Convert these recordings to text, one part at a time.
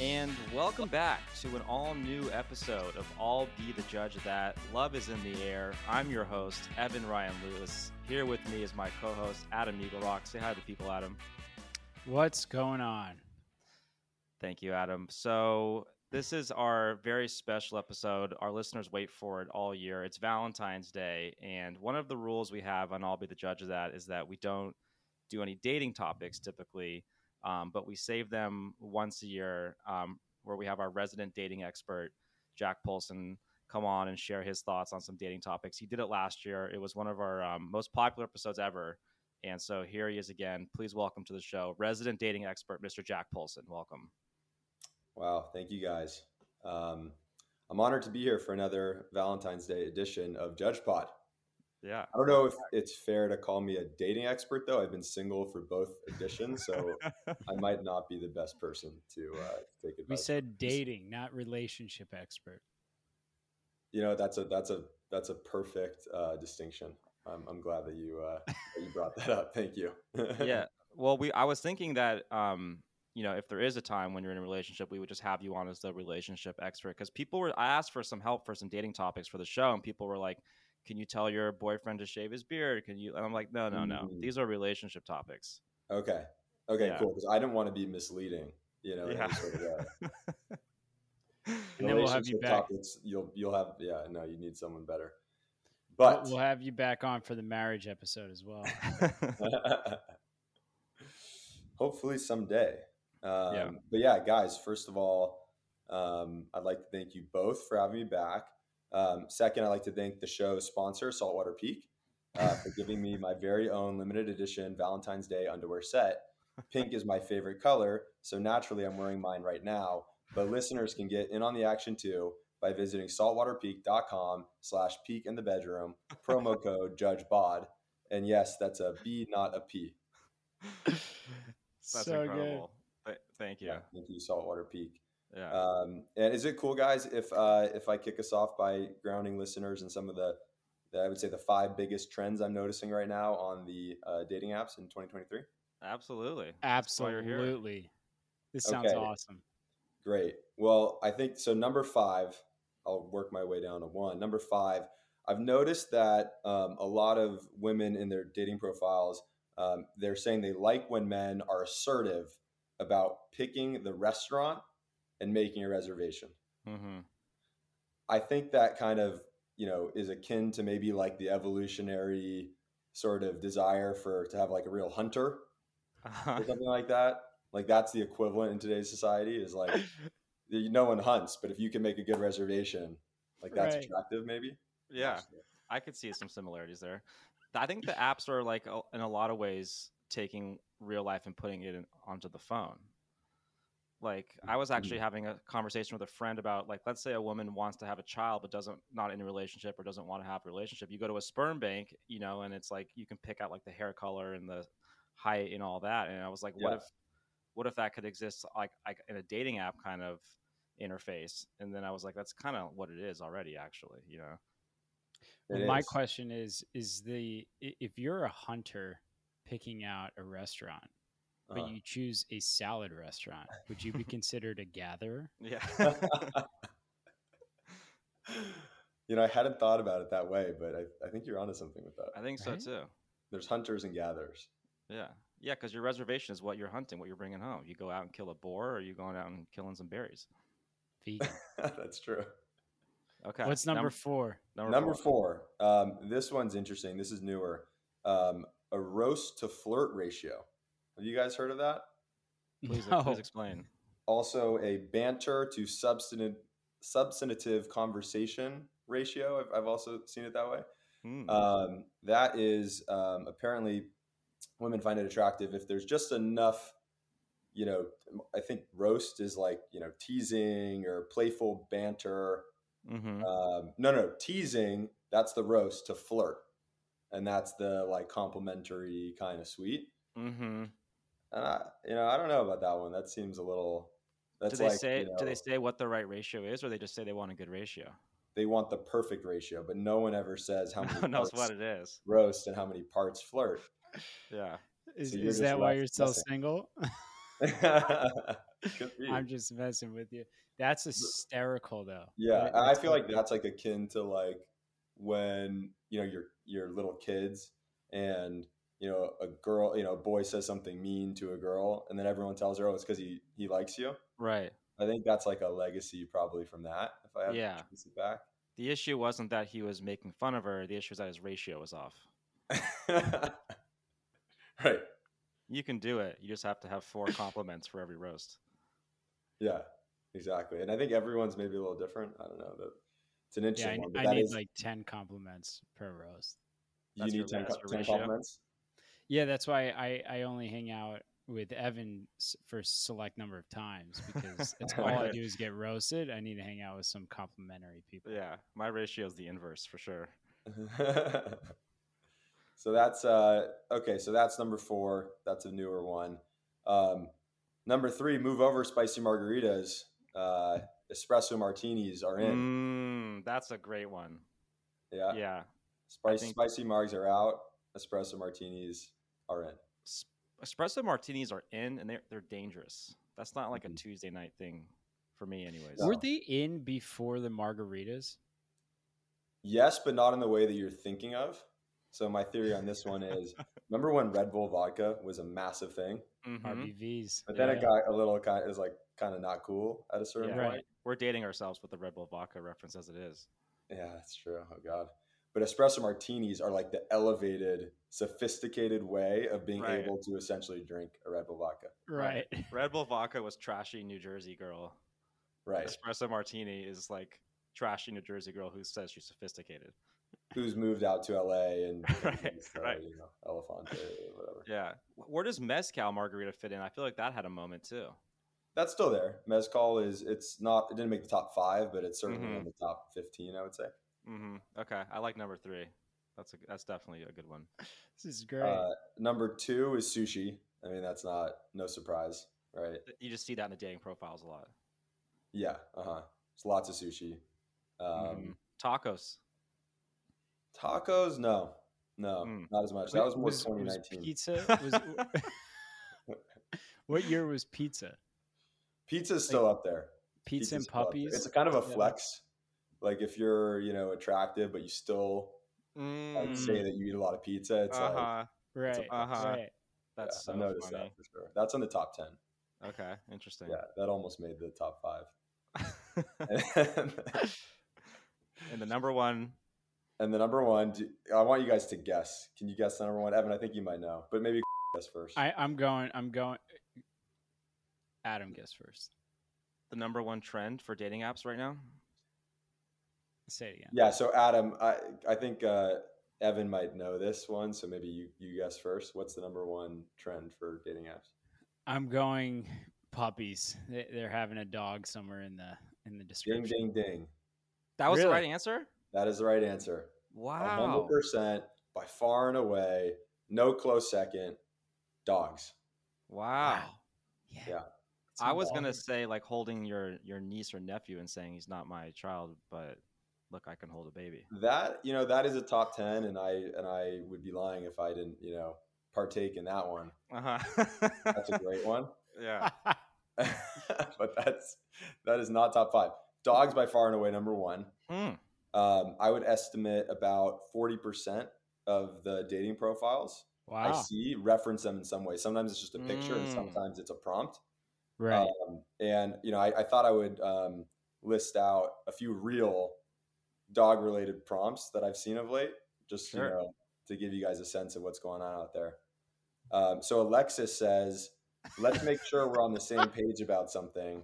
And welcome back to an all-new episode of I'll Be the Judge of That. Love is in the air. I'm your host, Evan Ryan-Lewis. Here with me is my co-host, Adam Eagle-Rock. Say hi to the people, Adam. What's going on? Thank you, Adam. So this is our very special episode. Our listeners wait for it all year. It's Valentine's Day. And one of the rules we have on I'll Be the Judge of That is that we don't do any dating topics typically, but we save them once a year where we have our resident dating expert, Jack Poulson, come on and share his thoughts on some dating topics. He did it last year. It was one of our most popular episodes ever. And so here he is again. Please welcome to the show, resident dating expert, Mr. Jack Poulson. Welcome. Wow. Thank you guys. I'm honored to be here for another Valentine's Day edition of Judge Pod. Yeah. I don't know if it's fair to call me a dating expert, though. I've been single for both editions, so I might not be the best person to take advice. We said dating, not relationship expert. You know, that's a perfect distinction. I'm glad that you brought that up. Thank you. Yeah. Well, I was thinking that, you know, if there is a time when you're in a relationship, we would just have you on as the relationship expert, because I asked for some help for some dating topics for the show, and people were like, can you tell your boyfriend to shave his beard? Can you? And I'm like, no. These are relationship topics. Okay, yeah. Cool. Because I didn't want to be misleading, you know. Yeah. And then we'll have you back. Topics, you'll have, yeah, no, you need someone better. But we'll have you back on for the marriage episode as well. Hopefully someday. Yeah. But yeah, guys, first of all, I'd like to thank you both for having me back. Second, I'd like to thank the show's sponsor, Saltwater Peak, for giving me my very own limited edition Valentine's Day underwear set. Pink is my favorite color, so naturally I'm wearing mine right now. But listeners can get in on the action too by visiting saltwaterpeak.com/peak in the bedroom, promo code JudgeBod. And yes, that's a B, not a P. That's so incredible. Good. Thank you. Yeah, thank you, Saltwater Peak. Yeah. And is it cool, guys, if I kick us off by grounding listeners in some of I would say the 5 biggest trends I'm noticing right now on the dating apps in 2023? Absolutely. This sounds awesome. Great. Well, I think so. Number 5, I'll work my way down to 1. Number 5, I've noticed that a lot of women in their dating profiles, they're saying they like when men are assertive about picking the restaurant and making a reservation. Mm-hmm. I think that kind of, you know, is akin to maybe like the evolutionary sort of desire to have like a real hunter or something like that. Like that's the equivalent in today's society is like no one hunts, but if you can make a good reservation, like that's attractive maybe. Yeah. I could see some similarities there. I think the apps are like in a lot of ways taking real life and putting it onto the phone. Like I was actually having a conversation with a friend about like, let's say a woman wants to have a child, but not in a relationship or doesn't want to have a relationship. You go to a sperm bank, you know, and it's like, you can pick out like the hair color and the height and all that. And I was like, what if that could exist like in a dating app kind of interface? And then I was like, that's kind of what it is already, actually, you know? Well, my question is if you're a hunter picking out a restaurant, but you choose a salad restaurant, would you be considered a gatherer? Yeah. You know, I hadn't thought about it that way, but I think you're onto something with that. I think so too. There's hunters and gatherers. Yeah. Yeah. Cause your reservation is what you're hunting, what you're bringing home. You go out and kill a boar, or you going out and killing some berries. Vegan. That's true. Okay. What's number 4? Number four. This one's interesting. This is newer. A roast to flirt ratio. Have you guys heard of that? Please explain. Also, a banter to substantive conversation ratio. I've also seen it that way. Mm. That is apparently women find it attractive if there's just enough, you know, I think roast is like, you know, teasing or playful banter. Mm-hmm. Teasing. That's the roast to flirt. And that's the like complimentary kind of sweet. Mm-hmm. You know, I don't know about that one. That seems a little. That's do they say what the right ratio is, or they just say they want a good ratio? They want the perfect ratio, but no one ever says how many knows what it is. Roast and how many parts flirt. Yeah. Is that why you're so single? I'm just messing with you. That's hysterical, though. Yeah, I feel like that's like akin to like when, you know, your little kids and, you know, a girl, you know, a boy says something mean to a girl and then everyone tells her, oh, it's because he likes you. Right. I think that's like a legacy probably from that, if I have to trace it back. The issue wasn't that he was making fun of her. The issue was that his ratio was off. Right. You can do it. You just have to have 4 compliments for every roast. Yeah, exactly. And I think everyone's maybe a little different. I don't know. But it's an interesting one. But I need like 10 compliments per roast. That's you need 10 compliments? Yeah, that's why I only hang out with Evan for a select number of times, because that's all I do is get roasted. I need to hang out with some complimentary people. Yeah, my ratio is the inverse for sure. So that's okay. So that's number 4. That's a newer one. Number 3, move over, spicy margaritas. Espresso martinis are in. That's a great one. Yeah. Yeah. Spicy margs are out. Espresso martinis are in. Espresso martinis are in, and they're dangerous. That's not like a Tuesday night thing for me anyways. No. Were they in before the margaritas? Yes, but not in the way that you're thinking of. So my theory on this one is, remember when Red Bull vodka was a massive thing? Mm-hmm. RBVs. But then it got a little kind of, it was like kind of not cool at a certain point. Right. We're dating ourselves with the Red Bull vodka reference as it is. Yeah, that's true. Oh, God. But espresso martinis are like the elevated, sophisticated way of being able to essentially drink a Red Bull vodka. Right. Red Bull vodka was trashy New Jersey girl. Right. Espresso martini is like trashy New Jersey girl who says she's sophisticated. Who's moved out to LA and you know, El Fonte, whatever. Yeah. Where does Mezcal margarita fit in? I feel like that had a moment too. That's still there. Mezcal it didn't make the top 5, but it's certainly in the top 15, I would say. Mm-hmm. Okay. I like number 3. That's definitely a good one. This is great. Number 2 is sushi. I mean, that's no surprise, right? You just see that in the dating profiles a lot. Yeah. It's lots of sushi. Tacos. Tacos? No, not as much. That was more 2019. What year was pizza? Pizza's still up there. Pizza and puppies? It's kind of a flex. Like if you're, you know, attractive, but you still say that you eat a lot of pizza. It's That's so funny. That for sure. That's in the top 10. Okay, interesting. Yeah, that almost made the top 5. And the number 1... And the number 1, I want you guys to guess. Can you guess the number 1? Evan, I think you might know, but maybe guess first. I'm going. Adam, guess first. The number 1 trend for dating apps right now? Say it again. Yeah, so Adam, I think Evan might know this one, so maybe you guess first. What's the number 1 trend for dating apps? I'm going puppies. They're having a dog somewhere in the description. Ding, ding, ding. That was the right answer? That is the right answer. Wow. 100% by far and away. No close second. Dogs. Wow. Yeah. I was going to say like holding your niece or nephew and saying he's not my child, but look, I can hold a baby. That, you know, that is a top 10 and I would be lying if I didn't, you know, partake in that one. That's a great one. Yeah. But that is not top 5. Dogs by far and away number 1. I would estimate about 40% of the dating profiles I see reference them in some way. Sometimes it's just a picture and sometimes it's a prompt. Right. And, you know, I thought I would list out a few real dog related prompts that I've seen of late, just you know, to give you guys a sense of what's going on out there. So Alexis says, let's make sure we're on the same page about something.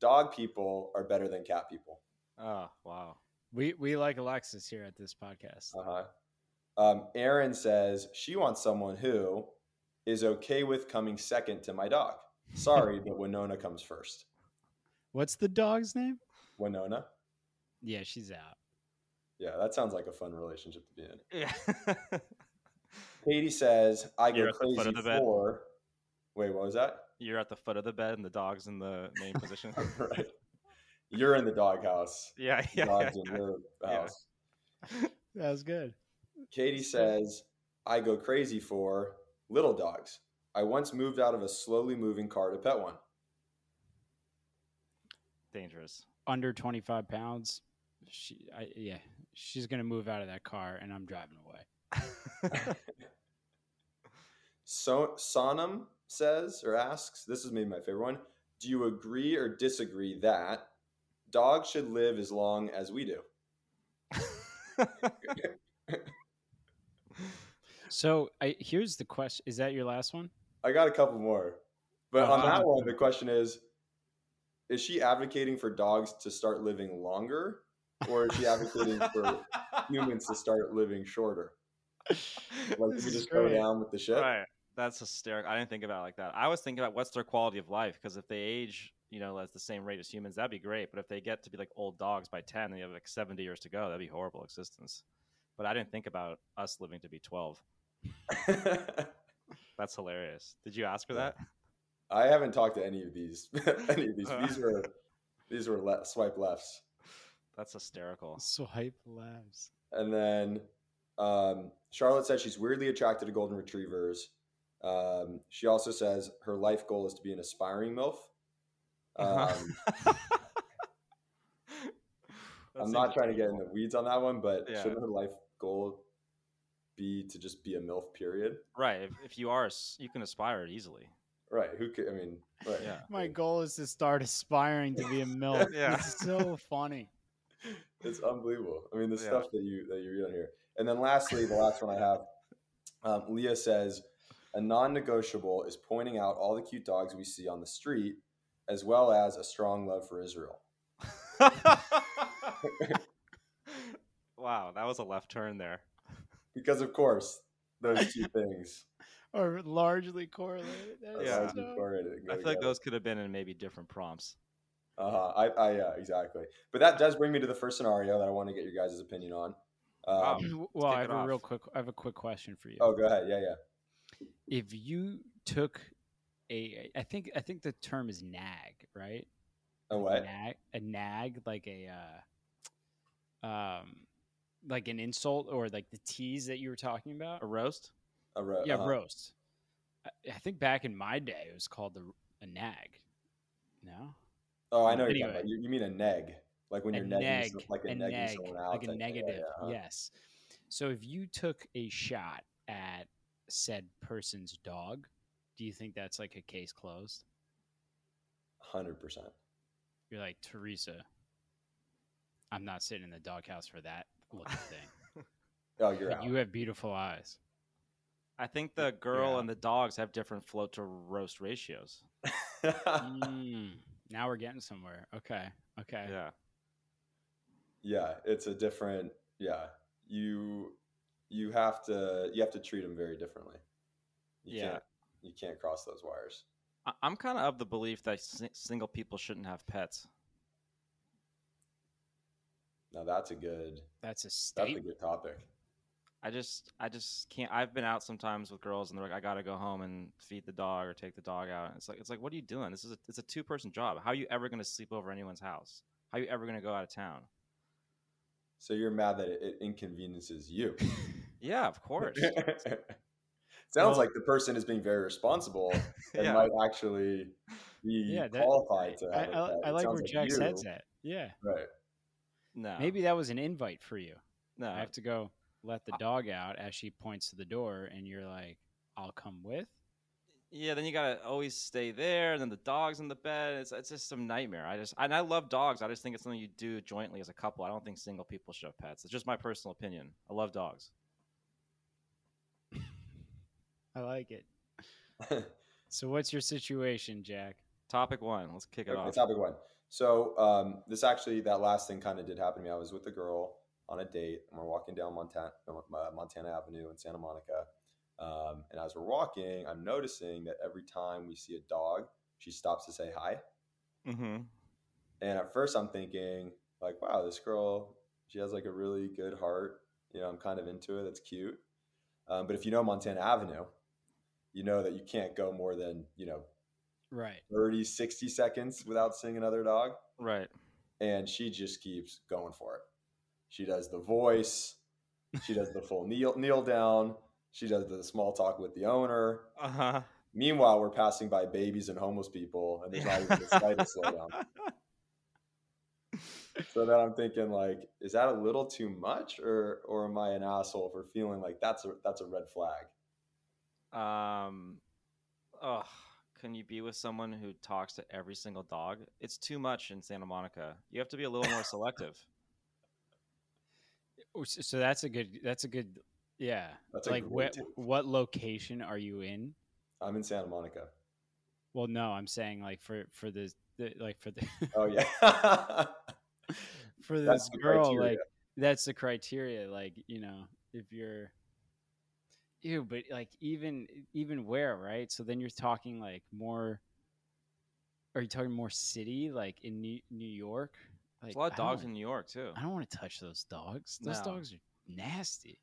Dog people are better than cat people. Oh, wow. We like Alexis here at this podcast. Erin says she wants someone who is okay with coming second to my dog. Sorry, but Winona comes first. What's the dog's name? Winona. Yeah, she's out. Yeah, that sounds like a fun relationship to be in. Yeah. Katie says, "You're go crazy for." Wait, what was that? You're at the foot of the bed, and the dog's in the main position. Right. You're in the doghouse. Yeah. Dog's in your house. Yeah. That was good. Katie says, I go crazy for little dogs. I once moved out of a slowly moving car to pet one. Dangerous. Under 25 pounds. She's going to move out of that car and I'm driving away. So Sonam says or asks, this is maybe my favorite one. Do you agree or disagree that dogs should live as long as we do? So here's the question. Is that your last one? I got a couple more. But on that one, the question is she advocating for dogs to start living longer? Or is she advocating for humans to start living shorter? Like we just go down with the ship? Right. That's hysterical. I didn't think about it like that. I was thinking about what's their quality of life. Because if they age, at the same rate as humans, that'd be great. But if they get to be like old dogs by 10, they have like 70 years to go. That'd be a horrible existence. But I didn't think about us living to be 12. That's hilarious. Did you ask her that? I haven't talked to any of these. These were swipe lefts. That's hysterical. Swipe lefts. And then Charlotte said she's weirdly attracted to golden retrievers. She also says her life goal is to be an aspiring MILF. I'm not trying to get in the weeds on that one, but shouldn't her life goal be to just be a MILF, period? Right. If you are, you can aspire it easily. Right. Who could? I mean, right. Yeah. My goal is to start aspiring to be a MILF. Yeah. It's so funny. It's unbelievable. I mean, the stuff that you read on here. And then lastly, the last one I have, Leah says, a non-negotiable is pointing out all the cute dogs we see on the street, as well as a strong love for Israel. Wow, that was a left turn there. Because of course, those two things are largely correlated. Largely correlated. I feel like those could have been in maybe different prompts. Exactly. But that does bring me to the first scenario that I want to get your guys' opinion on. Well, I have a quick question for you. Oh, go ahead. Yeah. If you took I think the term is nag, right? A what? A nag, like an insult or like the tease that you were talking about. A roast? Yeah, roast. I think back in my day, it was called a nag. No? Oh, I know what you're talking about. You mean a neg. Like when you're negging someone out. Like a negative, yes. So if you took a shot at said person's dog, do you think that's like a case closed? 100%. You're like, Teresa, I'm not sitting in the doghouse for that looking thing. Oh, you're out. You have beautiful eyes. I think the girl and the dogs have different float to roast ratios. Now we're getting somewhere. Okay. Yeah, it's a different. Yeah, you have to treat them very differently. You can't cross those wires. I'm kind of the belief that single people shouldn't have pets. Now that's a good topic. I just can't. I've been out sometimes with girls and they're like, I got to go home and feed the dog or take the dog out. And it's like, what are you doing? This is it's a two-person job. How are you ever going to sleep over anyone's house? How are you ever going to go out of town? So you're mad that it inconveniences you. Yeah, of course. Sounds like the person is being very responsible and might actually be qualified to have it. I like where Jack's head's at. Yeah. Right. No. Maybe that was an invite for you. No. I have to go let the dog out as she points to the door and you're like, I'll come with? Yeah, then you got to always stay there and then the dog's in the bed. It's just some nightmare. And I love dogs. I just think it's something you do jointly as a couple. I don't think single people should have pets. It's just my personal opinion. I love dogs. I like it. So what's your situation, Jack? Topic one. Let's kick it off. Topic one. So this actually, that last thing kind of did happen to me. I was with a girl on a date and we're walking down Montana Avenue in Santa Monica. And as we're walking, I'm noticing that every time we see a dog, she stops to say hi. Mm-hmm. And at first I'm thinking like, wow, this girl, she has like a really good heart. I'm kind of into it. That's cute. But if you know Montana Avenue, you know that you can't go more than, 30, 60 seconds without seeing another dog. Right. And she just keeps going for it. She does the voice. She does the full kneel down. She does the small talk with the owner. Meanwhile, we're passing by babies and homeless people, and there's not even the slightest slowdown. So then I'm thinking, like, is that a little too much, or am I an asshole for feeling like that's a red flag? Can you be with someone who talks to every single dog? It's too much in Santa Monica. You have to be a little more selective. So that's a good. Yeah. That's like what location are you in? I'm in Santa Monica. Well, no, I'm saying like for the oh yeah. For this girl, like that's the criteria. Like, you know, if you're but like even where, right? So then you're talking like more. Are you talking more city, like in New York? Like, there's a lot of dogs in New York too. I don't want to touch those dogs. Those dogs are nasty.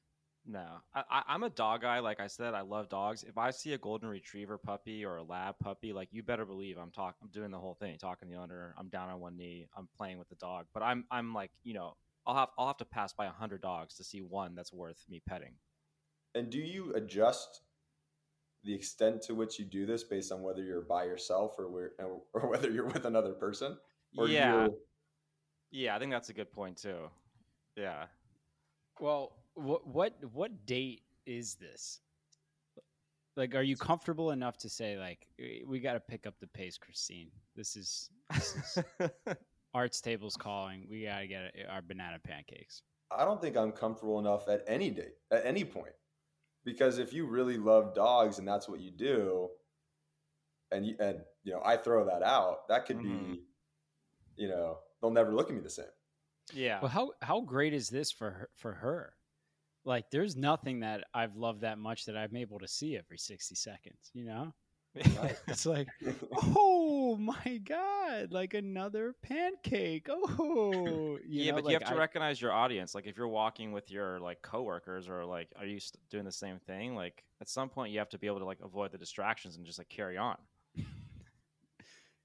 No, I'm a dog guy. Like I said, I love dogs. If I see a golden retriever puppy or a lab puppy, like you better believe I'm doing the whole thing, talking to the owner. I'm down on one knee. I'm playing with the dog. But I'm like, you know, I'll have to pass by 100 dogs to see one that's worth me petting. And do you adjust the extent to which you do this based on whether you're by yourself or whether you're with another person? Or yeah, I think that's a good point too. Yeah. Well. What date is this? Like, are you comfortable enough to say, like, we got to pick up the pace, Christine? This is Art's table's calling. We got to get our banana pancakes. I don't think I'm comfortable enough at any date, at any point. Because if you really love dogs and that's what you do, and I throw that out, that could be, you know, they'll never look at me the same. Yeah. Well, how great is this for her? Like, there's nothing that I've loved that much that I'm able to see every 60 seconds, you know? Right. It's like, oh my God, like another pancake. Oh, you know, but like, you have to recognize your audience. Like, if you're walking with your like coworkers, or like, are you doing the same thing? Like, at some point, you have to be able to like avoid the distractions and just like carry on.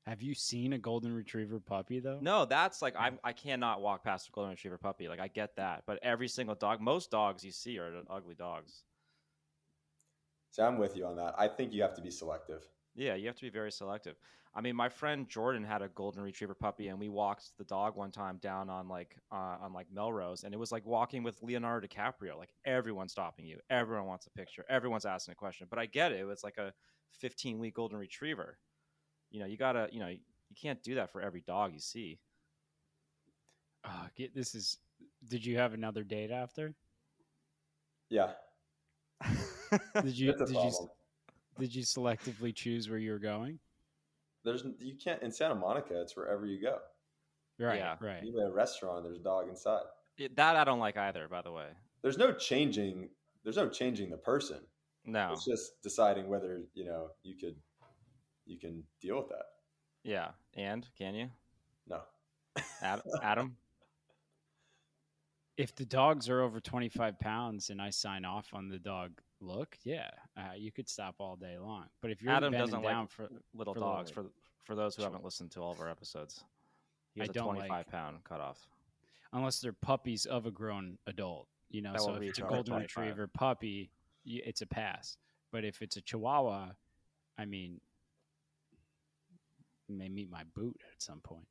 Have you seen a golden retriever puppy though? No, that's like I cannot walk past a golden retriever puppy. Like I get that, but every single dog, most dogs you see are ugly dogs. So I'm with you on that. I think you have to be selective. Yeah, you have to be very selective. I mean, my friend Jordan had a golden retriever puppy, and we walked the dog one time down on Melrose, and it was like walking with Leonardo DiCaprio. Like everyone's stopping you, everyone wants a picture, everyone's asking a question. But I get it. It was like a 15-week golden retriever. You know, you gotta, you know, you can't do that for every dog you see. Did you have another date after? Yeah. Did you selectively choose where you were going? You can't in Santa Monica. It's wherever you go. Right. Yeah. Right. Even at a restaurant, there's a dog inside. That I don't like either, by the way. There's no changing the person. No. It's just deciding whether, you know, you can deal with that. Yeah. And can you? No. Adam? If the dogs are over 25 pounds and I sign off on the dog look, yeah, you could stop all day long. But if you're Adam doesn't down like for little for dogs, little for those who haven't listened to all of our episodes, he has a 25-pound cutoff. Unless they're puppies of a grown adult. You know, so if it's a golden retriever puppy, it's a pass. But if it's a chihuahua, I mean... may meet my boot at some point.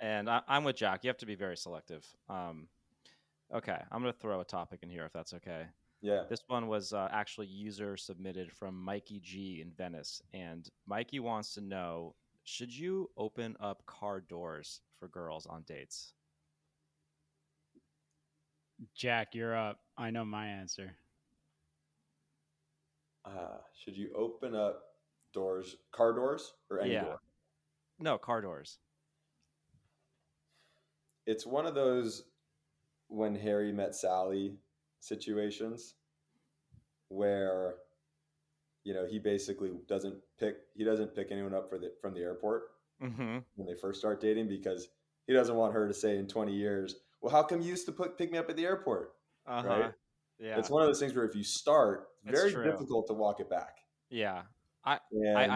And I'm with Jack. You have to be very selective. Okay, I'm going to throw a topic in here if that's okay. Yeah. This one was actually user submitted from Mikey G in Venice. And Mikey wants to know, should you open up car doors for girls on dates? Jack, you're up. I know my answer. Should you open up doors, car doors, or any door? No, car doors. It's one of those When Harry Met Sally situations where, you know, he basically doesn't pick anyone up from the airport when they first start dating, because he doesn't want her to say in 20 years, well, how come you used to pick me up at the airport? Right? Yeah. It's one of those things where if you start, very difficult to walk it back. Yeah. I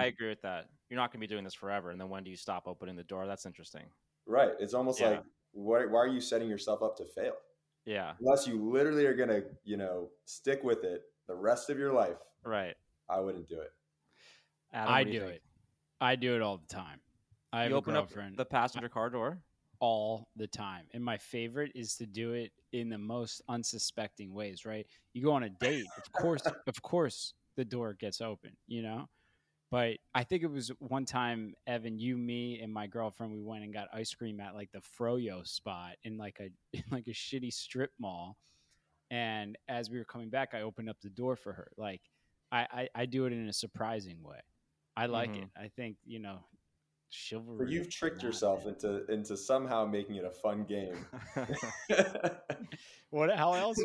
agree with that. You're not going to be doing this forever. And then when do you stop opening the door? That's interesting. Right. It's almost like, why are you setting yourself up to fail? Yeah. Unless you literally are going to, you know, stick with it the rest of your life. Right. I wouldn't do it. Adam, I do it. I do it all the time. I you open up the passenger car door all the time. And my favorite is to do it in the most unsuspecting ways, right? You go on a date, of course the door gets open, you know? But I think it was one time, Evan, you, me, and my girlfriend, we went and got ice cream at like the Froyo spot in like a shitty strip mall. And as we were coming back, I opened up the door for her. Like I do it in a surprising way. I like it. I think, you know, chivalry. You've tricked yourself into somehow making it a fun game. What? How else?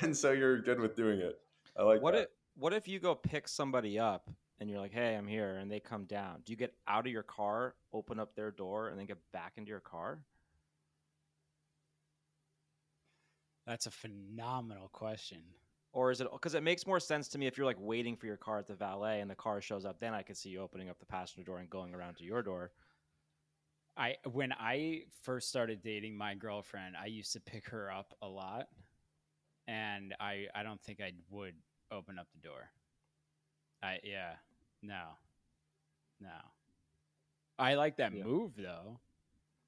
And so you're good with doing it. I like. What if you go pick somebody up and you're like, "Hey, I'm here," and they come down? Do you get out of your car, open up their door, and then get back into your car? That's a phenomenal question. Or is it because it makes more sense to me if you're like waiting for your car at the valet and the car shows up, then I could see you opening up the passenger door and going around to your door. When I first started dating my girlfriend, I used to pick her up a lot, and I don't think I would open up the door. No. I like that move though,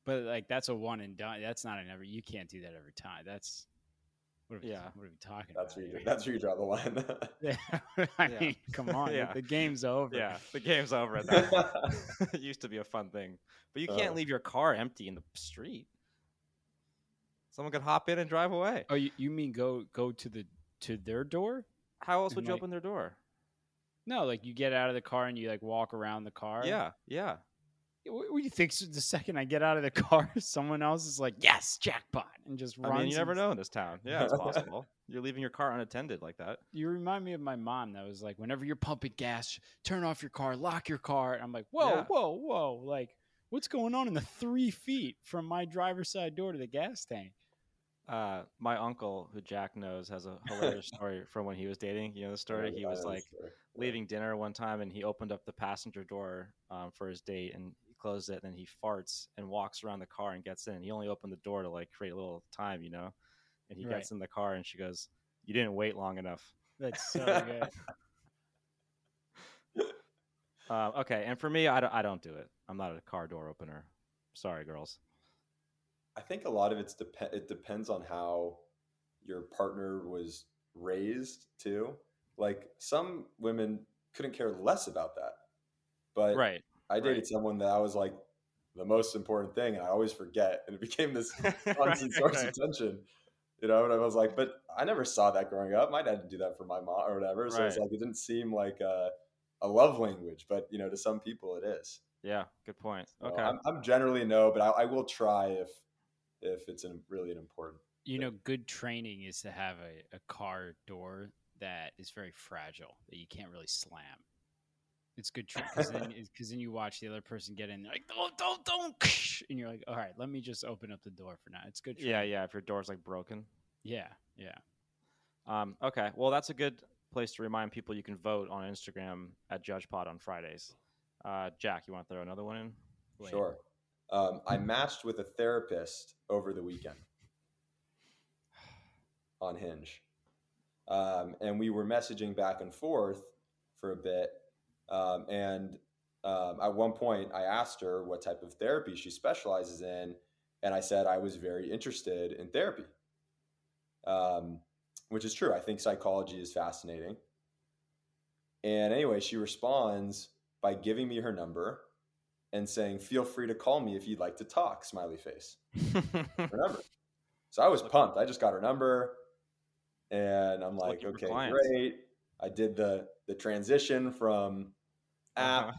but like that's a one and done. That's not an ever. You can't do that every time. That's. What are we talking about? That's where you draw the line. I mean, come on. Yeah. The game's over. Yeah, the game's over at that point. It used to be a fun thing. But you can't leave your car empty in the street. Someone could hop in and drive away. Oh, you mean go to their door? How else would you open their door? No, like you get out of the car and you like walk around the car. Yeah. What do you think? So the second I get out of the car, someone else is like, "Yes, jackpot," and just runs. I mean, you never know in this town. Yeah, it's possible. You're leaving your car unattended like that. You remind me of my mom that was like, whenever you're pumping gas, turn off your car, lock your car. And I'm like, whoa. Like, what's going on in the 3 feet from my driver's side door to the gas tank? My uncle, who Jack knows, has a hilarious story from when he was dating. You know the story? He was like leaving dinner one time, and he opened up the passenger door for his date, and closes it, and he farts and walks around the car and gets in. He only opened the door to like create a little time, you know. And he gets in the car, and she goes, "You didn't wait long enough." That's so good. Okay, and for me, I don't do it. I'm not a car door opener. Sorry, girls. I think a lot of it depends on how your partner was raised too. Like some women couldn't care less about that, but I dated someone that I was like, the most important thing, and I always forget, and it became this constant source of tension, you know. And I was like, but I never saw that growing up. My dad didn't do that for my mom or whatever, so it's like it didn't seem like a love language, but you know, to some people it is. Yeah, good point. So okay, I'm generally no, but I will try if it's really an important. You know, good training is to have a car door that is very fragile that you can't really slam. It's good trick because then you watch the other person get in, like don't, and you're like, all right, let me just open up the door for now. It's good trick. Yeah. If your door's like broken. Yeah. Okay. Well, that's a good place to remind people you can vote on Instagram at JudgePod on Fridays. Jack, you want to throw another one in? Wait. Sure. I matched with a therapist over the weekend on Hinge, and we were messaging back and forth for a bit. At one point I asked her what type of therapy she specializes in. And I said, I was very interested in therapy, which is true. I think psychology is fascinating. And anyway, she responds by giving me her number and saying, feel free to call me if you'd like to talk, smiley face. Her number. So I was pumped. I just got her number and I'm like, okay, great. I did the transition from app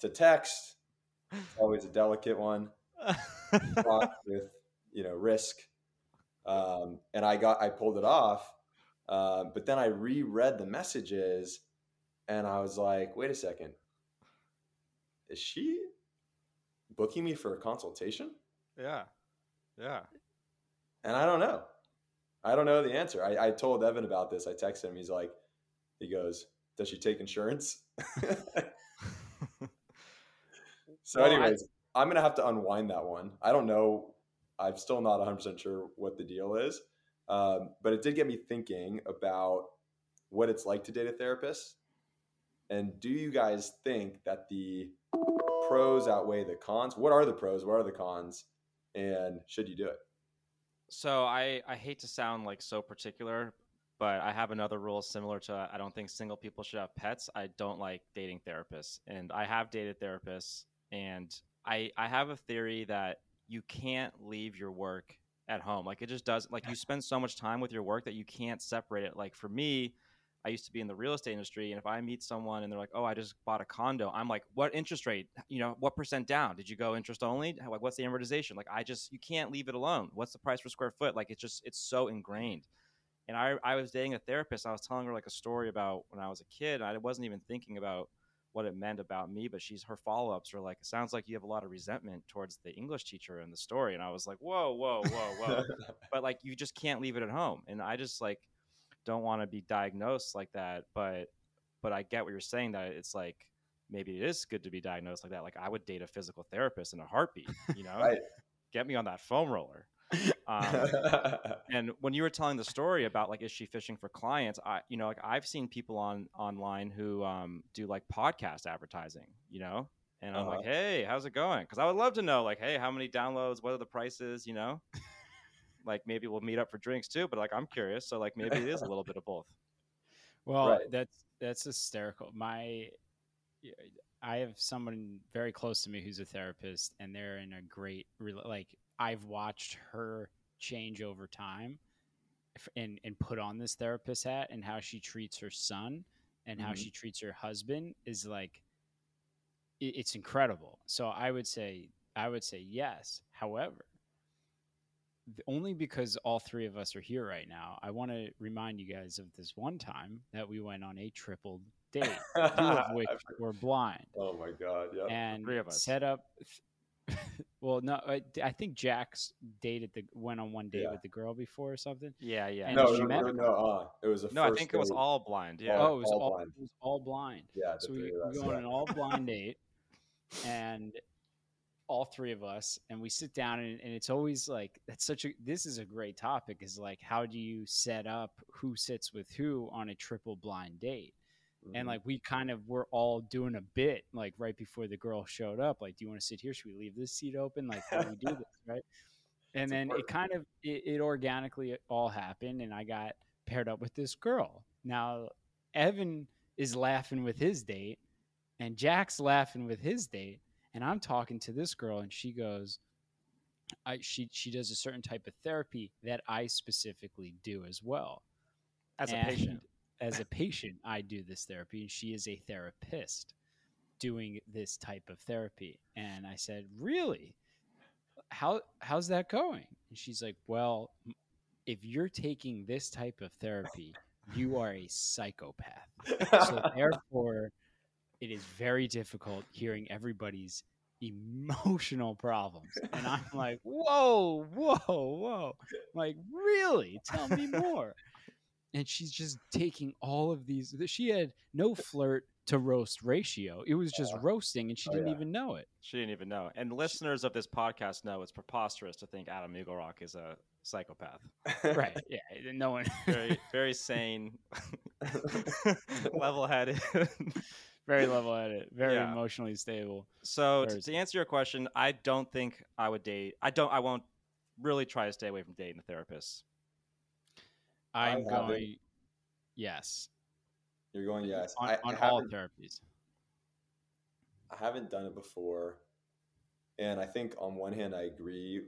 to text. It's always a delicate one. With, you know, risk. And I pulled it off. But then I reread the messages and I was like, wait a second. Is she booking me for a consultation? Yeah. And I don't know. I don't know the answer. I told Evan about this. I texted him. He's like, he goes, does she take insurance? So anyways, I'm going to have to unwind that one. I don't know. I'm still not 100% sure what the deal is. But it did get me thinking about what it's like to date a therapist And do you guys think that the pros outweigh the cons? What are the pros? What are the cons? And should you do it? So I hate to sound like so particular, but I have another rule similar to, I don't think single people should have pets. I don't like dating therapists, and I have dated therapists, and I have a theory that you can't leave your work at home. Like, it just doesn't, like, you spend so much time with your work that you can't separate it. Like, for me, I used to be in the real estate industry, and if I meet someone and they're like, oh, I just bought a condo, I'm like, what interest rate, you know, what % down? Did you go interest only? Like, what's the amortization? Like, you can't leave it alone. What's the price per square foot? Like, it's so ingrained. And I was dating a therapist. I was telling her like a story about when I was a kid. And I wasn't even thinking about what it meant about me, but her follow-ups were like, it sounds like you have a lot of resentment towards the English teacher in the story. And I was like, whoa. But like, you just can't leave it at home. And I just like, don't want to be diagnosed like that. But I get what you're saying, that it's like, maybe it is good to be diagnosed like that. Like, I would date a physical therapist in a heartbeat, you know, right. Get me on that foam roller. And when you were telling the story about like, is she fishing for clients? I've seen people online who do like podcast advertising, you know, and I'm like, hey, how's it going? Because I would love to know, like, hey, how many downloads? What are the prices? You know, like, maybe we'll meet up for drinks too. But like, I'm curious, so like, maybe it is a little bit of both. Well, right. That's hysterical. I have someone very close to me who's a therapist, and they're in a great I've watched her change over time and put on this therapist hat, and how she treats her son and how she treats her husband is like, it's incredible. So I would say yes. However, only because all three of us are here right now, I want to remind you guys of this one time that we went on a triple date, two of which were blind. Oh my God. Yeah. And three of us set up. Well, no, I think Jack's dated went on one date with the girl before or something. Yeah, yeah. It was a first. I think date. It was all blind. Yeah. Oh, it was all blind. Yeah. So we go on an all blind date, and all three of us, and we sit down, and it's always like, this is a great topic, is like, how do you set up who sits with who on a triple blind date? And like, we kind of were all doing a bit, like right before the girl showed up, like, do you want to sit here? Should we leave this seat open? Like, how do we do this? Right. And then it organically all happened. And I got paired up with this girl. Now, Evan is laughing with his date, and Jack's laughing with his date. And I'm talking to this girl, and she goes, she does a certain type of therapy that I specifically do as well. As a patient, I do this therapy, and she is a therapist doing this type of therapy. And I said, really? How's that going? And she's like, well, if you're taking this type of therapy, you are a psychopath. So therefore, it is very difficult hearing everybody's emotional problems. And I'm like, whoa. Like, really? Tell me more. And she's just taking all of these. She had no flirt to roast ratio. It was just roasting, and she didn't even know it. She didn't even know. And listeners of this podcast know it's preposterous to think Adam Eagle-Rock is a psychopath. Right. Yeah. No one. Very, very sane, level-headed. Very level-headed, very emotionally stable. So to answer your question, I don't think I would date. I won't really try to stay away from dating a therapist. I'm going yes. You're going yes. On all therapies. I haven't done it before. And I think on one hand, I agree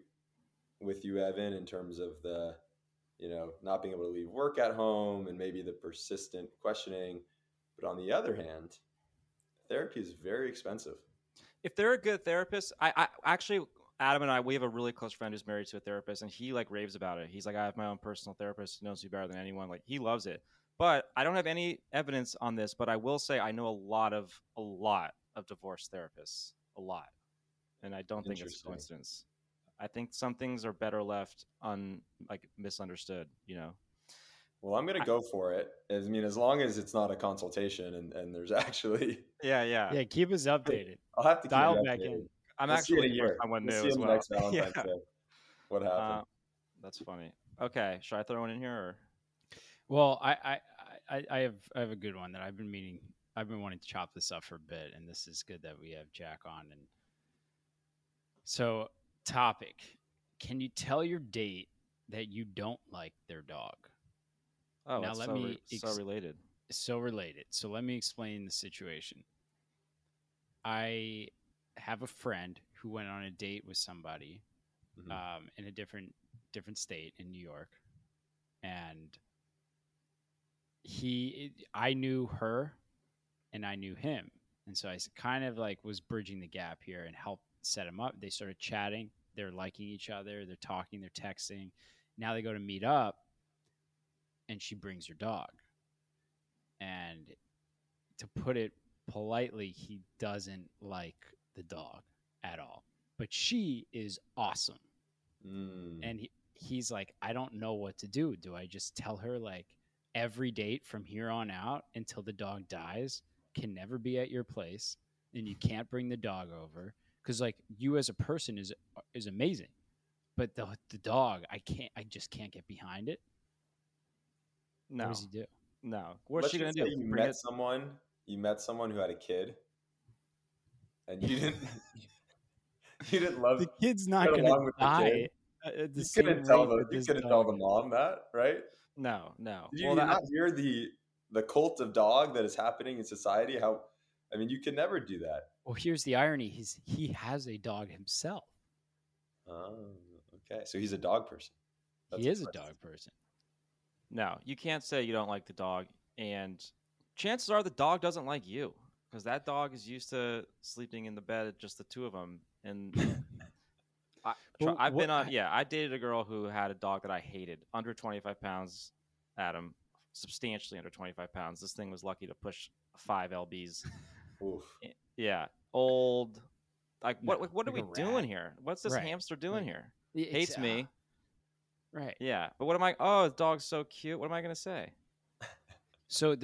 with you, Evan, in terms of the, you know, not being able to leave work at home and maybe the persistent questioning. But on the other hand, therapy is very expensive. If they're a good therapist, I actually... Adam and I, we have a really close friend who's married to a therapist, and he like raves about it. He's like, I have my own personal therapist who knows me better than anyone. Like, he loves it. But I don't have any evidence on this, but I will say I know a lot of divorced therapists, a lot. And I don't think it's a coincidence. I think some things are better left misunderstood, you know? Well, I'm going to go for it. I mean, as long as it's not a consultation and there's actually. Yeah. Yeah. Keep us updated. I'll have to dial back in. I'm actually looking for someone new as well. Next Valentine's Day. What happened? That's funny. Okay, should I throw one in here? Or? Well, I have a good one that I've been meaning I've been wanting to chop this up for a bit, and this is good that we have Jack on. And so, topic: can you tell your date that you don't like their dog? Oh, now let me so related. So let me explain the situation. I have a friend who went on a date with somebody in a different state in New York, and I knew her and I knew him, and so I kind of like was bridging the gap here and helped set him up. They started chatting, they're liking each other, they're talking, they're texting. Now they go to meet up, and she brings her dog, and to put it politely, he doesn't like the dog at all, but she is awesome. And he's like, I don't know what to do. Do I just tell her like every date from here on out until the dog dies can never be at your place, and you can't bring the dog over? Because like you as a person is amazing, but the dog, I just can't get behind it. No. What does he do? No. What's she gonna do? You met someone who had a kid, and you didn't. You didn't love the kid's not gonna die. You couldn't tell the mom that, right? No. Did you not hear the cult of dog that is happening in society? You could never do that. Well, here's the irony: he has a dog himself. Oh, okay. So he's a dog person. He is a dog person. No, you can't say you don't like the dog, and chances are the dog doesn't like you, because that dog is used to sleeping in the bed, just the two of them. And I dated a girl who had a dog that I hated, under 25 pounds, Adam, substantially under 25 pounds. This thing was lucky to push 5 lbs. Oof. Yeah. Old. What are we doing here? What's this hamster doing here? Hates me. Right. Yeah. But what am I? Oh, the dog's so cute. What am I going to say? So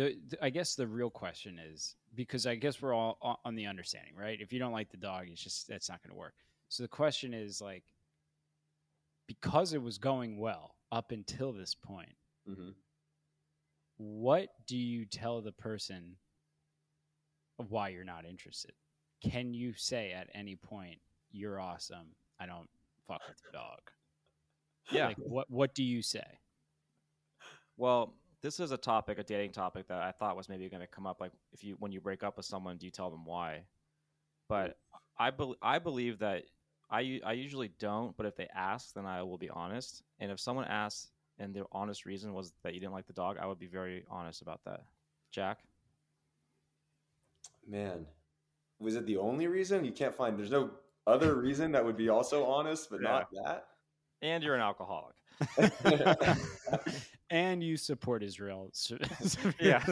I guess the real question is, because I guess we're all on the understanding, right? If you don't like the dog, it's just, that's not going to work. So the question is, like, because it was going well up until this point, what do you tell the person of why you're not interested? Can you say at any point, you're awesome, I don't fuck with the dog? Yeah. Like, what do you say? Well, this is a dating topic that I thought was maybe going to come up. Like, when you break up with someone, do you tell them why? But I believe that I usually don't. But if they ask, then I will be honest. And if someone asks and their honest reason was that you didn't like the dog, I would be very honest about that. Jack? Man, was it the only reason? You can't find, there's no other reason that would be also honest, but not that. And you're an alcoholic. And you support Israel. Yeah.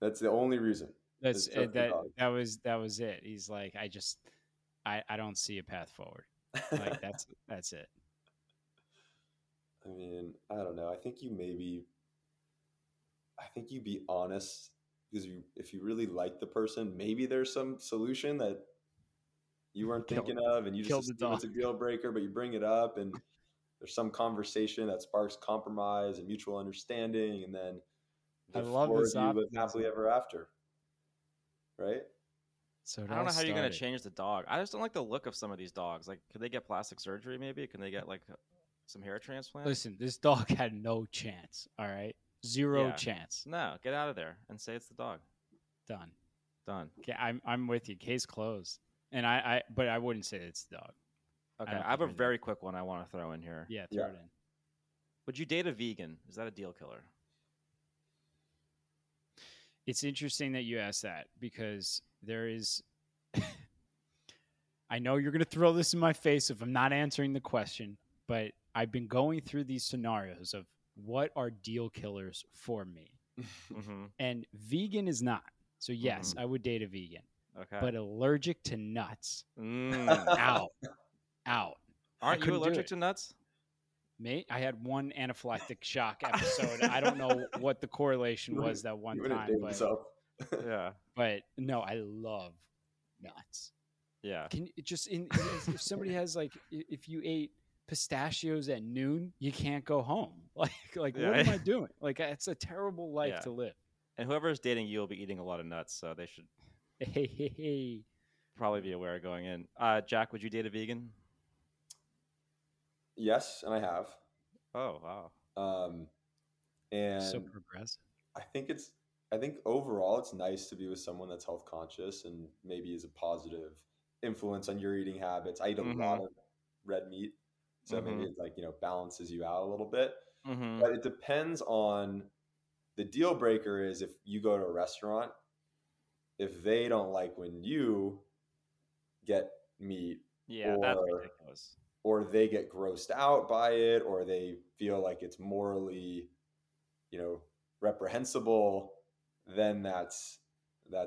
That's the only reason. That was it. He's like, I don't see a path forward. Like that's it. I mean, I don't know. I think you be honest, because if you really like the person, maybe there's some solution that you weren't thinking of, and you just assume it's a deal breaker, but you bring it up, and there's some conversation that sparks compromise and mutual understanding, and then I love this. You live happily ever after, right? So I don't know how you're going to change the dog. I just don't like the look of some of these dogs. Like, could they get plastic surgery? Maybe can they get like some hair transplant? Listen, this dog had no chance. All right, zero chance. No, get out of there and say it's the dog. Done. Okay, I'm with you. Case closed. And but I wouldn't say it's the dog. Okay, I have a very quick one I want to throw in here. Yeah, throw it in. Would you date a vegan? Is that a deal killer? It's interesting that you asked that, because there is – I know you're going to throw this in my face if I'm not answering the question, but I've been going through these scenarios of what are deal killers for me. And vegan is not. So, yes, I would date a vegan. Okay. But allergic to nuts. Out. Aren't you allergic to nuts? Mate, I had one anaphylactic shock episode. I don't know what the correlation was that one time. But no, I love nuts. Yeah. If somebody has like, if you ate pistachios at noon, you can't go home. Like yeah. What am I doing? Like, it's a terrible life to live. And whoever's dating you will be eating a lot of nuts, so they should probably be aware going in. Jack, would you date a vegan? Yes, and I have. Oh, wow. And so progressive. I think overall it's nice to be with someone that's health conscious and maybe is a positive influence on your eating habits. I eat a lot of red meat, so maybe it's like, balances you out a little bit. But it depends on the deal breaker is if you go to a restaurant, if they don't like when you get meat, that's ridiculous. Or they get grossed out by it, or they feel like it's morally, reprehensible, then that's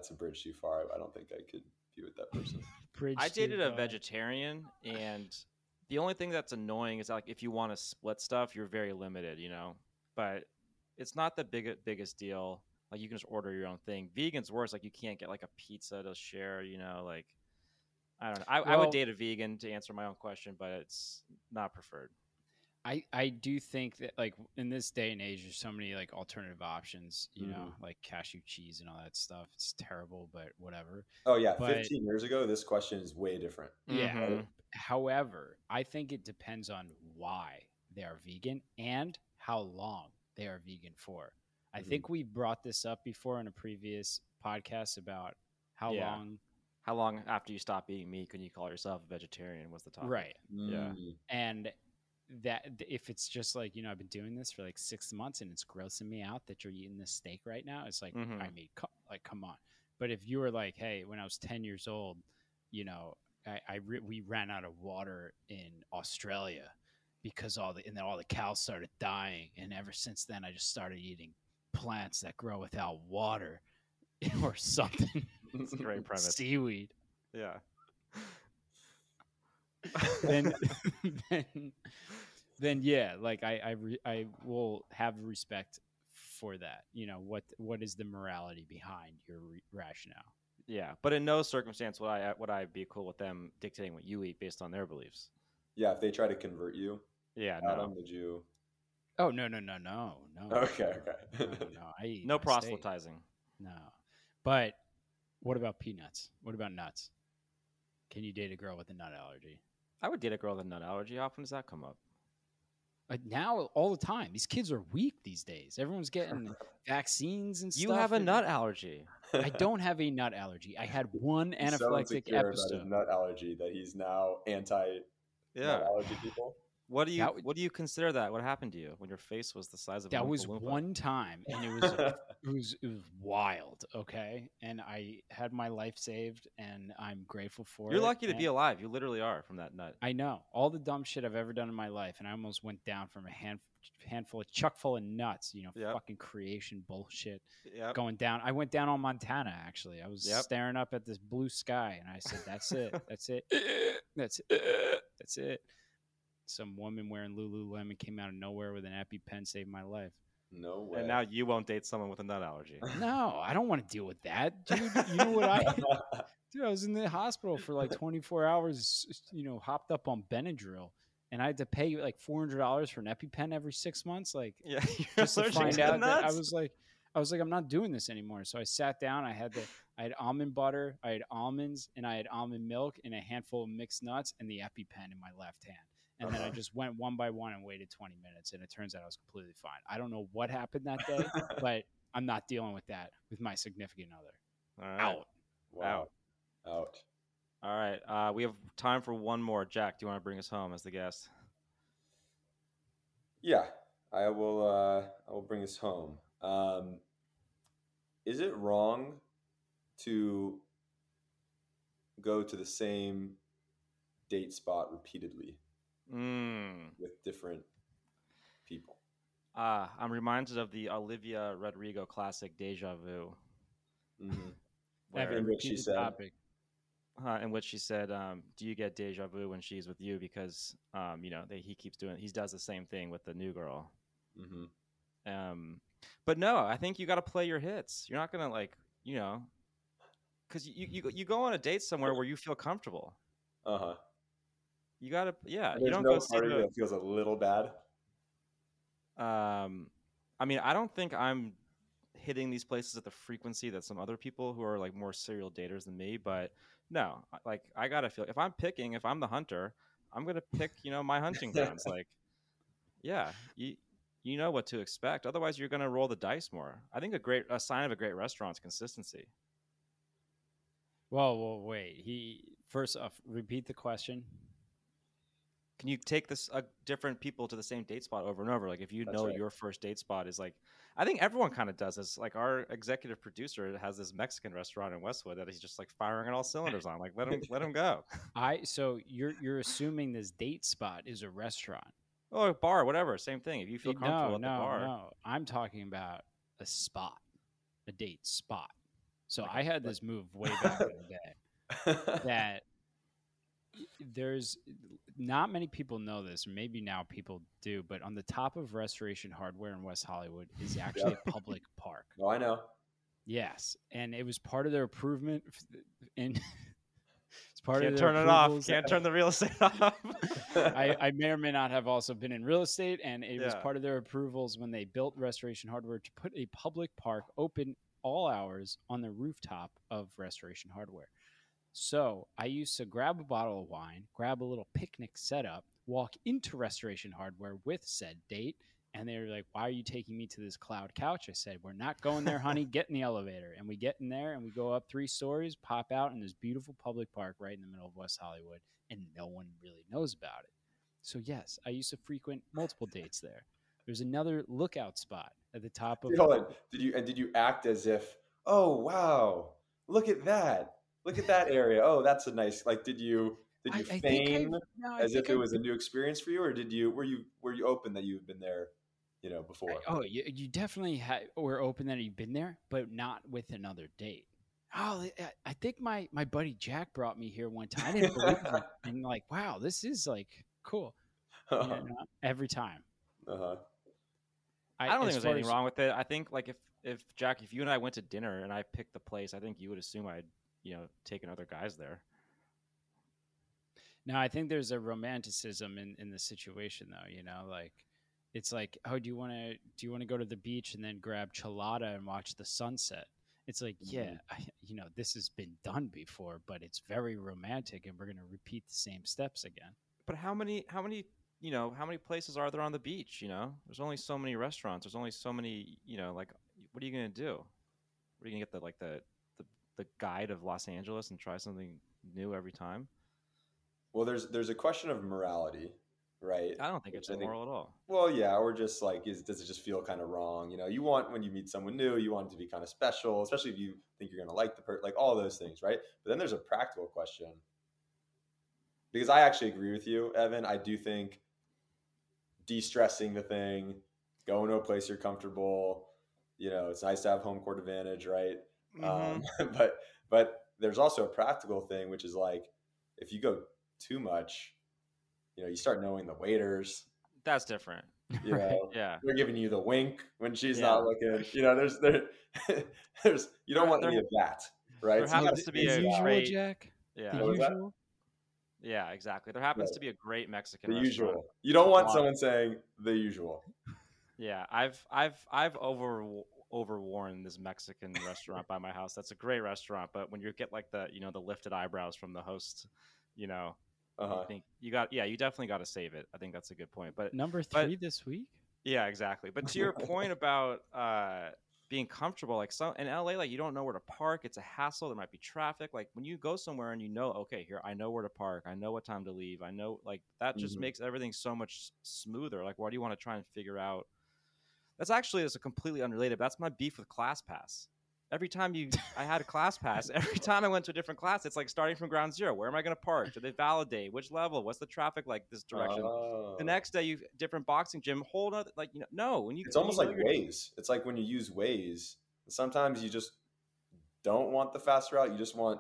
a bridge too far. I don't think I could be with that person. I dated a vegetarian, and the only thing that's annoying is like if you want to split stuff, you're very limited, but it's not the biggest deal. Like, you can just order your own thing. Vegan's worse. Like, you can't get like a pizza to share, I don't know. I would date a vegan to answer my own question, but it's not preferred. I do think that, like, in this day and age, there's so many like alternative options, like cashew cheese and all that stuff. It's terrible, but whatever. Oh yeah. But 15 years ago, this question is way different. Yeah. Right? However, I think it depends on why they are vegan and how long they are vegan for. I think we brought this up before in a previous podcast about how long. How long after you stop eating meat can you call yourself a vegetarian? Was the topic? Right. Yeah. And that if it's just like, I've been doing this for like 6 months and it's grossing me out that you're eating this steak right now. It's like, I mean, come on. But if you were like, hey, when I was 10 years old, we ran out of water in Australia because all the cows started dying. And ever since then, I just started eating plants that grow without water or something. It's a great premise. Seaweed. Yeah. then yeah, like I will have respect for that. What is the morality behind your rationale? Yeah, but in no circumstance would I be cool with them dictating what you eat based on their beliefs. Yeah, if they try to convert you. Yeah, Adam, would you? Oh no. Okay. No, I eat no proselytizing. Steak. No, but. What about peanuts? What about nuts? Can you date a girl with a nut allergy? I would date a girl with a nut allergy. How often does that come up? Now, all the time. These kids are weak these days. Everyone's getting vaccines and stuff. You have a nut allergy. I don't have a nut allergy. I had one anaphylactic episode. About a nut allergy that he's now anti-nut allergy people. What do you consider that? What happened to you when your face was the size of that? Was one time, and it was wild. Okay, and I had my life saved, and I'm grateful for it. You're lucky to be alive. You literally are from that nut. I know all the dumb shit I've ever done in my life, and I almost went down from a chuck full of nuts. Fucking creation bullshit. Going down. I went down on Montana. Actually, I was staring up at this blue sky, and I said, "That's it. That's it. That's it. That's it." Some woman wearing Lululemon came out of nowhere with an EpiPen, saved my life. No way. And now you won't date someone with a nut allergy. No, I don't want to deal with that, dude. You know what I was in the hospital for like 24 hours, hopped up on Benadryl, and I had to pay like $400 for an EpiPen every 6 months. Like, just to find out that I was like, I'm not doing this anymore. So I sat down. I had almond butter, I had almonds, and I had almond milk, and a handful of mixed nuts, and the EpiPen in my left hand. And then I just went one by one and waited 20 minutes. And it turns out I was completely fine. I don't know what happened that day, but I'm not dealing with that with my significant other. All right. Out. Wow. Out. All right. We have time for one more. Jack, do you want to bring us home as the guest? Yeah, I will bring us home. Is it wrong to go to the same date spot repeatedly? With different people. I'm reminded of the Olivia Rodrigo classic Deja Vu. In which she said, do you get deja vu when she's with you? Because, he does the same thing with the new girl. But no, I think you got to play your hits. You're not going to because you go on a date somewhere where you feel comfortable. You gotta, yeah. There's you don't no go see party that feels a little bad. I mean, I don't think I'm hitting these places at the frequency that some other people who are like more serial daters than me. But no, like I gotta feel if I'm picking, if I'm the hunter, I'm gonna pick, you know, my hunting grounds. Like, yeah, you know what to expect. Otherwise, you're gonna roll the dice more. I think a sign of a great restaurant's consistency. Well, wait. First off, repeat the question. Can you take this different people to the same date spot over and over? Like, if you That's know right. your first date spot is like, I think everyone kind of does this. Like, our executive producer has this Mexican restaurant in Westwood that he's just like firing at all cylinders on. Like, let him go. So you're assuming this date spot is a restaurant or a bar, whatever. Same thing. If you feel comfortable at the bar. No, I'm talking about a spot, a date spot. So I had this move way back in the day that there's not many people know this. Maybe now people do, but on the top of Restoration Hardware in West Hollywood is actually a public park. Oh, I know. Yes, and it was part of their improvement. And it's part Can't of turn it off. Can't turn the real estate off. I may or may not have also been in real estate, and it was part of their approvals when they built Restoration Hardware to put a public park open all hours on the rooftop of Restoration Hardware. So I used to grab a bottle of wine, grab a little picnic setup, walk into Restoration Hardware with said date. And they were like, why are you taking me to this cloud couch? I said, we're not going there, honey. Get in the elevator. And we get in there and we go up 3 stories, pop out in this beautiful public park right in the middle of West Hollywood. And no one really knows about it. So yes, I used to frequent multiple dates there. There's another lookout spot at the top of. Did you act as if, oh wow, look at that area. Oh, that's a nice. Like, did you feign as if it was a new experience for you, or were you open that you've been there, you know, before? You definitely were open that you've been there, but not with another date. Oh, I think my buddy Jack brought me here one time. I didn't believe it. And like, wow, this is like cool. Uh-huh. Yeah, every time. Uh huh. I don't think there's anything wrong with it. I think like if Jack, if you and I went to dinner and I picked the place, I think you would assume I'd, you know, taken other guys there. No, I think there's a romanticism in the situation though, you know, like it's like, oh, do you want to go to the beach and then grab chelada and watch the sunset? It's like, yeah, you know, this has been done before, but it's very romantic and we're going to repeat the same steps again. But how many places are there on the beach? You know, there's only so many restaurants. There's only so many, you know, like, what are you going to do? What are you going to get the guide of Los Angeles and try something new every time? Well, there's a question of morality, right? I don't think it's immoral at all. Well, yeah. Or just like, does it just feel kind of wrong? You know, you want, when you meet someone new, you want it to be kind of special, especially if you think you're going to like the person, like all those things. Right. But then there's a practical question, because I actually agree with you, Evan. I do think de-stressing the thing, going to a place you're comfortable, you know, it's nice to have home court advantage, right? Mm-hmm. But there's also a practical thing, which is like, if you go too much, you know, you start knowing the waiters. That's different. You know, yeah, they're giving you the wink when she's not looking. You know, there's you don't want any of that, right? There happens to be a great, Jack. Yeah. The usual? Yeah, exactly. There happens to be a great Mexican restaurant. The usual. You don't want someone saying the usual. Yeah, I've overworn this Mexican restaurant by my house. That's a great restaurant, but when you get like the, you know, the lifted eyebrows from the host, you know, I think you definitely got to save it. I think that's a good point. But number 3 this week. Yeah, exactly. But to your point about being comfortable, like some in LA, like you don't know where to park. It's a hassle. There might be traffic. Like when you go somewhere and you know, okay, here, I know where to park. I know what time to leave. I know, like that just makes everything so much smoother. Like, why do you want to try and figure out? That's completely unrelated. But that's my beef with Class Pass. I had a Class Pass. Every time I went to a different class, it's like starting from ground zero. Where am I going to park? Do they validate? Which level? What's the traffic like this direction? Oh. The next day, different boxing gym. Hold on, like, you know, no. It's almost like Waze. It's like when you use Waze. Sometimes you just don't want the fast route. You just want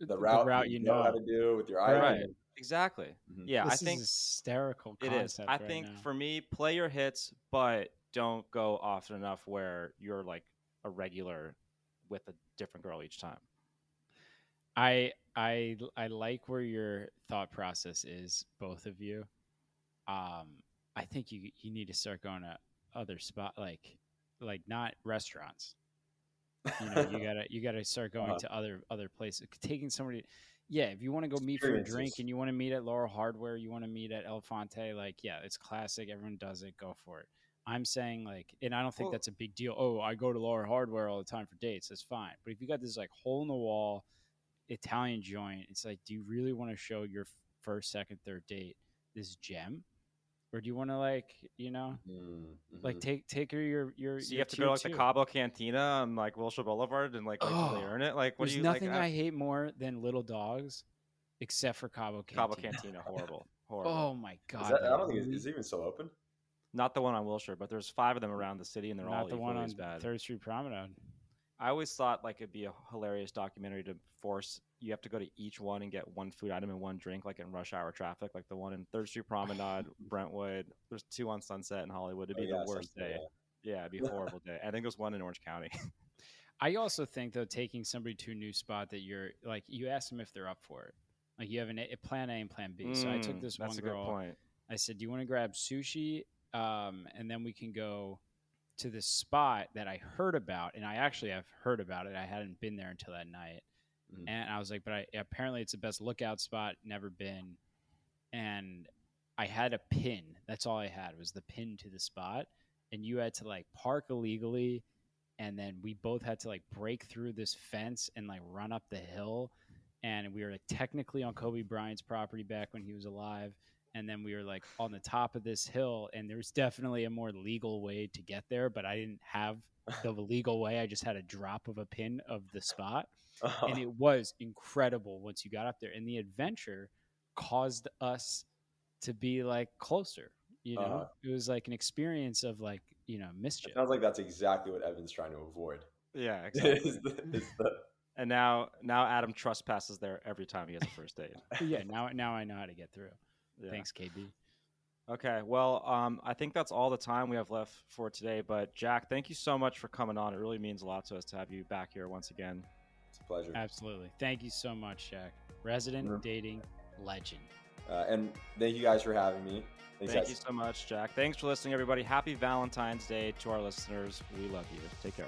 the route you know how to do with your eye. Right. Exactly. Mm-hmm. Yeah, I think hysterical. It is. I think now. For me, play your hits, but don't go often enough where you're like a regular with a different girl each time. I like where your thought process is, both of you. I think you need to start going to other spot, like not restaurants. You know, you gotta start going to other places. Taking somebody, yeah. If you want to go meet for a drink and you want to meet at Laurel Hardware, you want to meet at El Fonte, like, yeah, it's classic. Everyone does it. Go for it. I'm saying, like, and I don't think that's a big deal. Oh, I go to Laurel Hardware all the time for dates. That's fine. But if you got this like hole in the wall Italian joint, it's like, do you really want to show your first, second, third date this gem? Or do you want to, like, you know, like take her your? So you have to go to, like, the Cabo Cantina on, like, Wilshire Boulevard and like really earn it. Like, what do you? There's nothing I hate more than little dogs, except for Cabo Cantina. Cabo Cantina, horrible. Oh my god! I don't think it's even still open. Not the one on Wilshire, but there's 5 of them around the city, and they're not all the one on bad. Third Street Promenade. I always thought, like, it'd be a hilarious documentary to force you have to go to each one and get one food item and one drink, like in rush hour traffic, like the one in Third Street Promenade, Brentwood. There's 2 on Sunset in Hollywood. It'd be the worst day. Yeah, it'd be a horrible day. I think there's one in Orange County. I also think, though, taking somebody to a new spot that you're like, you ask them if they're up for it. Like, you have a plan A and plan B. So I took this one girl. That's a good point. I said, do you want to grab sushi? And then we can go to this spot that I heard about, and I actually have heard about it. I hadn't been there until that night. And I was like, but apparently it's the best lookout spot, never been. And I had a pin. That's all I had was the pin to the spot. And you had to, like, park illegally. And then we both had to, like, break through this fence and, like, run up the hill. And we were, like, technically on Kobe Bryant's property back when he was alive. And then we were, like, on the top of this hill, and there was definitely a more legal way to get there, but I didn't have the legal way. I just had a drop of a pin of the spot, and it was incredible once you got up there. And the adventure caused us to be, like, closer. You know, it was like an experience of, like, you know, mischief. It sounds like that's exactly what Evan's trying to avoid. Yeah, exactly. And now Adam trespasses there every time he has a first date. Yeah, now I know how to get through. Yeah. Thanks, KB. Okay, well, I think that's all the time we have left for today. But, Jack, thank you so much for coming on. It really means a lot to us to have you back here once again. It's a pleasure. Absolutely. Thank you so much, Jack. Resident dating legend. And thank you guys for having me. Thank you so much, Jack. Thanks for listening, everybody. Happy Valentine's Day to our listeners. We love you. Take care.